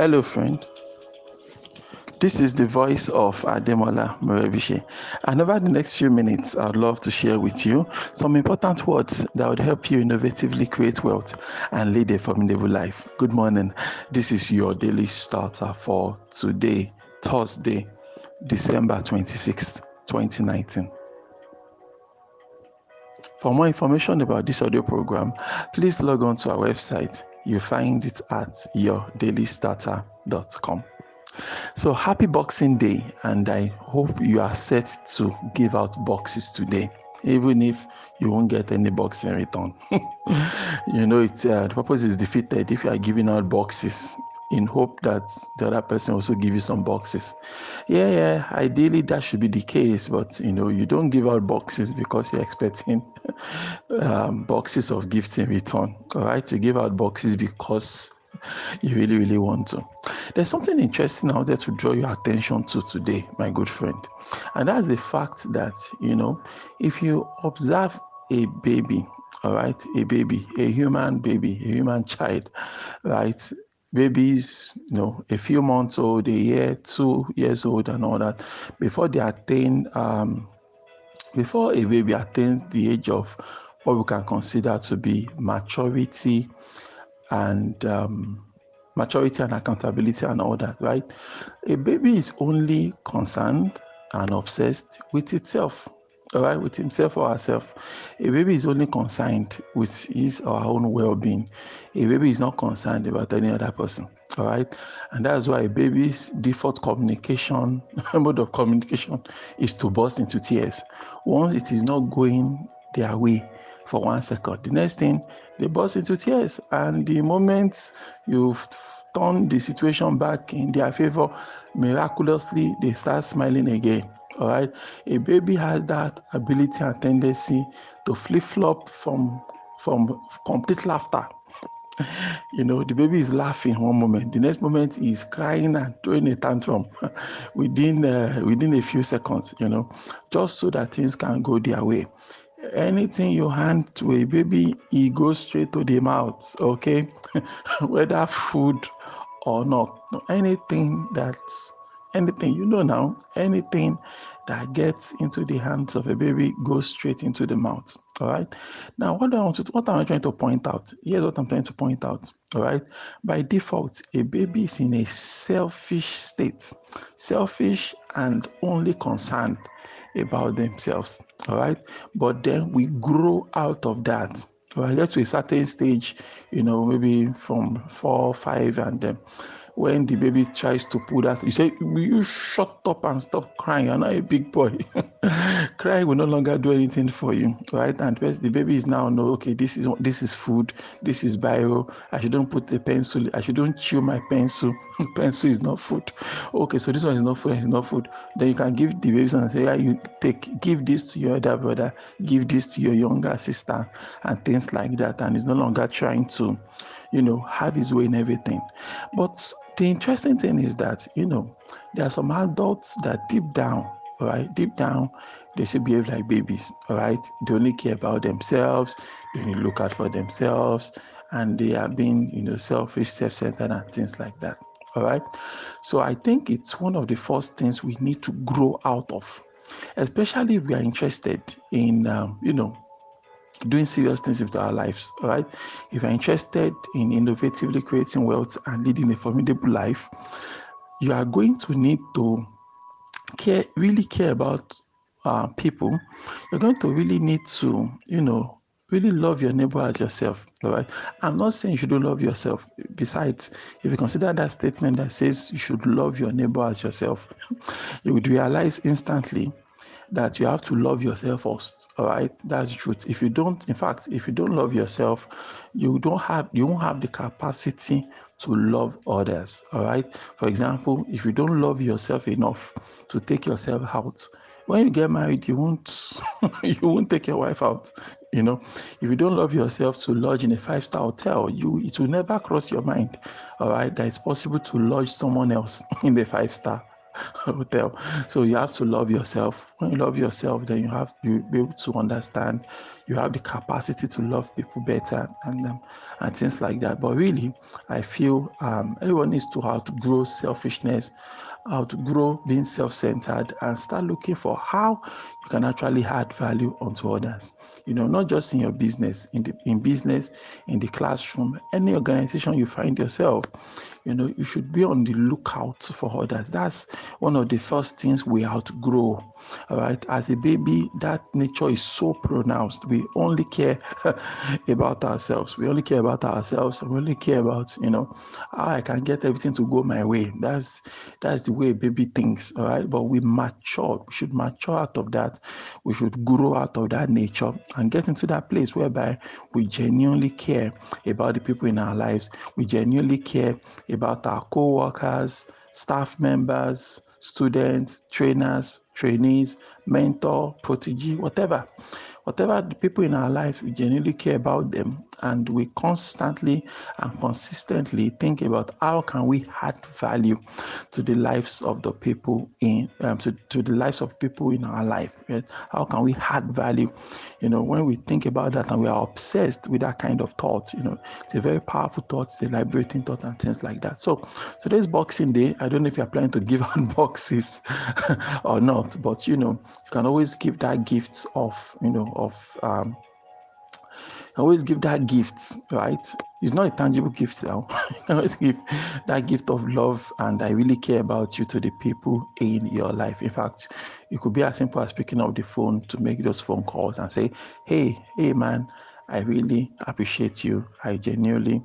Hello friend, this is the voice of Ademola Mureviche, and over the next few minutes I'd love to share with you some important words that would help you innovatively create wealth and lead a formidable life. Good morning, this is your daily starter for today, Thursday, December 26, 2019. For more information about this audio program, please log on to our website. You find it at yourdailystarter.com. So happy Boxing Day, and I hope you are set to give out boxes today, even if you won't get any box in return. You know, the purpose is defeated if you are giving out boxes in hope that the other person also give you some boxes. Yeah, ideally that should be the case, but you know, you don't give out boxes because you're expecting boxes of gifts in return. All right, you give out boxes because you really, really want to. There's something interesting out there to draw your attention to today, my good friend. And that's the fact that, you know, if you observe a baby, all right, a human child, right? Babies, you know, a few months old, a year, 2 years old, and all that, before a baby attains the age of what we can consider to be maturity and accountability and all that, right? A baby is only concerned and obsessed with itself. All right, with himself or herself. A baby is only concerned with his or her own well-being. A baby is not concerned about any other person. All right, and that's why a baby's default mode of communication is to burst into tears. Once it is not going their way for 1 second, the next thing they burst into tears, and the moment you've turned the situation back in their favor, miraculously they start smiling again. All right, a baby has that ability and tendency to flip-flop from complete laughter. You know, the baby is laughing one moment, the next moment he's crying and throwing a tantrum within a few seconds, you know, just so that things can go their way. Anything you hand to a baby, he goes straight to the mouth, okay? Whether food or not, anything that gets into the hands of a baby goes straight into the mouth. All right, now here's what I'm trying to point out. All right, by default, a baby is in a selfish state, selfish and only concerned about themselves. All right, but then we grow out of that. Well, get to a certain stage, you know, maybe from 4 or 5, and then when the baby tries to pull that, you say, will you shut up and stop crying? You're not a big boy. Crying will no longer do anything for you, right? And the baby is now, no, okay, this is food, this is bio, I shouldn't put the pencil, I shouldn't chew my pencil. Pencil is not food. Okay, so this one is not food, it's not food. Then you can give the baby something and say, yeah, give this to your other brother, give this to your younger sister, and things like that. And he's no longer trying to, you know, have his way in everything. But the interesting thing is that, you know, there are some adults that deep down, they should behave like babies, all right? They only care about themselves, they only look out for themselves, and they are being, you know, selfish, self-centered, and things like that, all right? So I think it's one of the first things we need to grow out of, especially if we are interested in, you know, doing serious things with our lives, all right? If you're interested in innovatively creating wealth and leading a formidable life, you are going to need to really care about people. You're going to really need to, you know, really love your neighbor as yourself, all right? I'm not saying you shouldn't love yourself. Besides, if you consider that statement that says you should love your neighbor as yourself, you would realize instantly that you have to love yourself first, all right? That's the truth. If you don't love yourself, you won't have the capacity to love others, all right? For example, if you don't love yourself enough to take yourself out, when you get married, you won't take your wife out, you know? If you don't love yourself to lodge in a 5-star hotel, it will never cross your mind, all right, that it's possible to lodge someone else in the 5-star hotel. So you have to love yourself When you love yourself, then you'll be able to understand. You have the capacity to love people better and things like that. But really, I feel everyone needs to outgrow selfishness, outgrow being self-centered, and start looking for how you can actually add value onto others. You know, not just in your business, in business, in the classroom, any organization you find yourself. You know, you should be on the lookout for others. That's one of the first things we outgrow. All right, as a baby, that nature is so pronounced. We only care about ourselves. We only care about ourselves. We only care about, you know, I can get everything to go my way. That's the way a baby thinks. All right, but we mature. We should mature out of that. We should grow out of that nature and get into that place whereby we genuinely care about the people in our lives. We genuinely care about our co-workers, staff members, students, trainers, trainees, mentor, protégé, whatever. Whatever the people in our life, we genuinely care about them, and we constantly and consistently think about how can we add value to the lives of the people in to the lives of people in our life. Right? How can we add value? You know, when we think about that and we are obsessed with that kind of thought, you know, it's a very powerful thought, it's a liberating thought and things like that. So today's Boxing Day. I don't know if you're planning to give out boxes or not, but you know, you can always give that gift of, you know, always give that gift, right? It's not a tangible gift now. Always give that gift of love and I really care about you to the people in your life. In fact, it could be as simple as picking up the phone to make those phone calls and say, hey man, I really appreciate you. I genuinely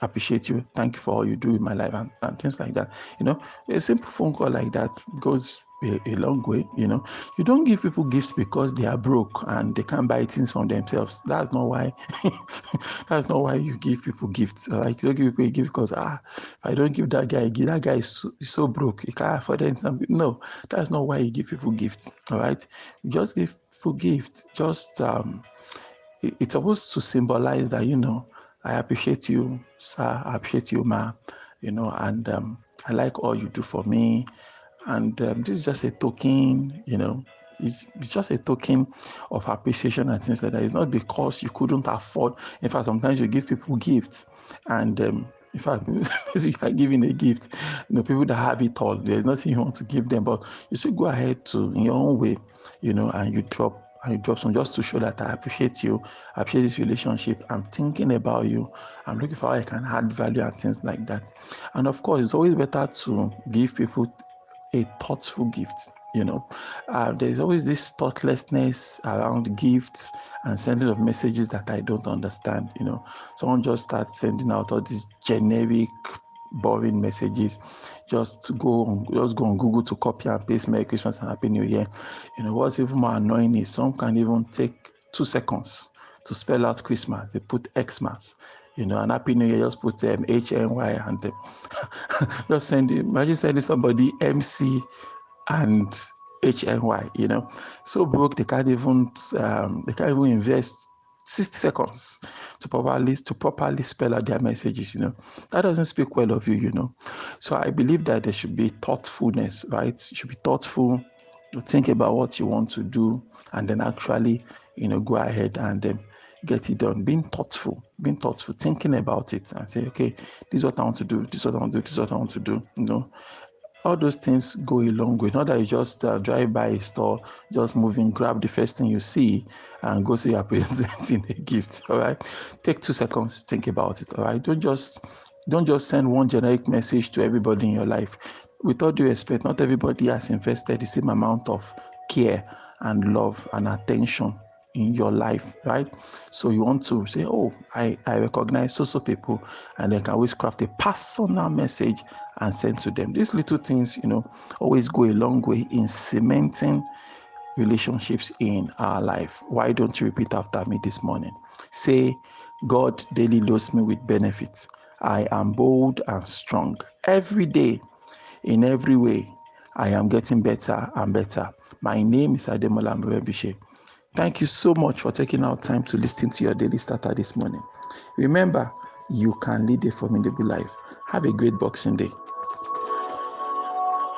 appreciate you. Thank you for all you do in my life and things like that. You know, a simple phone call like that goes a long way. You know, you don't give people gifts because they are broke and they can't buy things from themselves. That's not why. That's not why you give people gifts. Like, you don't give people a gift because if I don't give that guy a gift, that guy is so broke, he can't afford anything. No, that's not why you give people gifts. All right, you just give people gifts. Just it's supposed to symbolize that, you know, I appreciate you, sir. I appreciate you, ma. You know, and I like all you do for me. And this is just a token, you know, it's just a token of appreciation and things like that. It's not because you couldn't afford. In fact, sometimes you give people gifts and in fact, if you're giving a gift, you know, people that have it all, there's nothing you want to give them, but you still go ahead to in your own way, you know, and you drop some just to show that I appreciate you, I appreciate this relationship, I'm thinking about you, I'm looking for how I can add value and things like that. And of course, it's always better to give people a thoughtful gift. You know, there's always this thoughtlessness around gifts and sending of messages that I don't understand. You know, someone just starts sending out all these generic, boring messages just to go on Google to copy and paste Merry Christmas and Happy New Year. You know, what's even more annoying is some can even take 2 seconds to spell out Christmas. They put Xmas. You know, and Happy New Year, just put H-N-Y and just send it. Imagine sending somebody MC and H-N-Y, you know. So broke, they can't even invest 60 seconds to properly spell out their messages, you know. That doesn't speak well of you, you know. So I believe that there should be thoughtfulness, right? You should be thoughtful, think about what you want to do, and then actually, you know, go ahead and then get it done. Being thoughtful, thinking about it and say, okay, this is what I want to do, this is what I want to do, this is what I want to do. You know, all those things go a long way. Not that you just drive by a store, just move in, grab the first thing you see and go say you're presenting a gift. All right, take 2 seconds, think about it. All right, don't just send one generic message to everybody in your life. With all due respect, not everybody has invested the same amount of care and love and attention in your life, right? So you want to say, oh, I recognize so people, and I can always craft a personal message and send to them. These little things, you know, always go a long way in cementing relationships in our life. Why don't you repeat after me this morning? Say, God daily loads me with benefits. I am bold and strong. Every day, in every way, I am getting better and better. My name is Ademola Mureviche. Thank you so much for taking out time to listen to Your Daily Starter this morning. Remember, you can lead a formidable life. Have a great Boxing Day.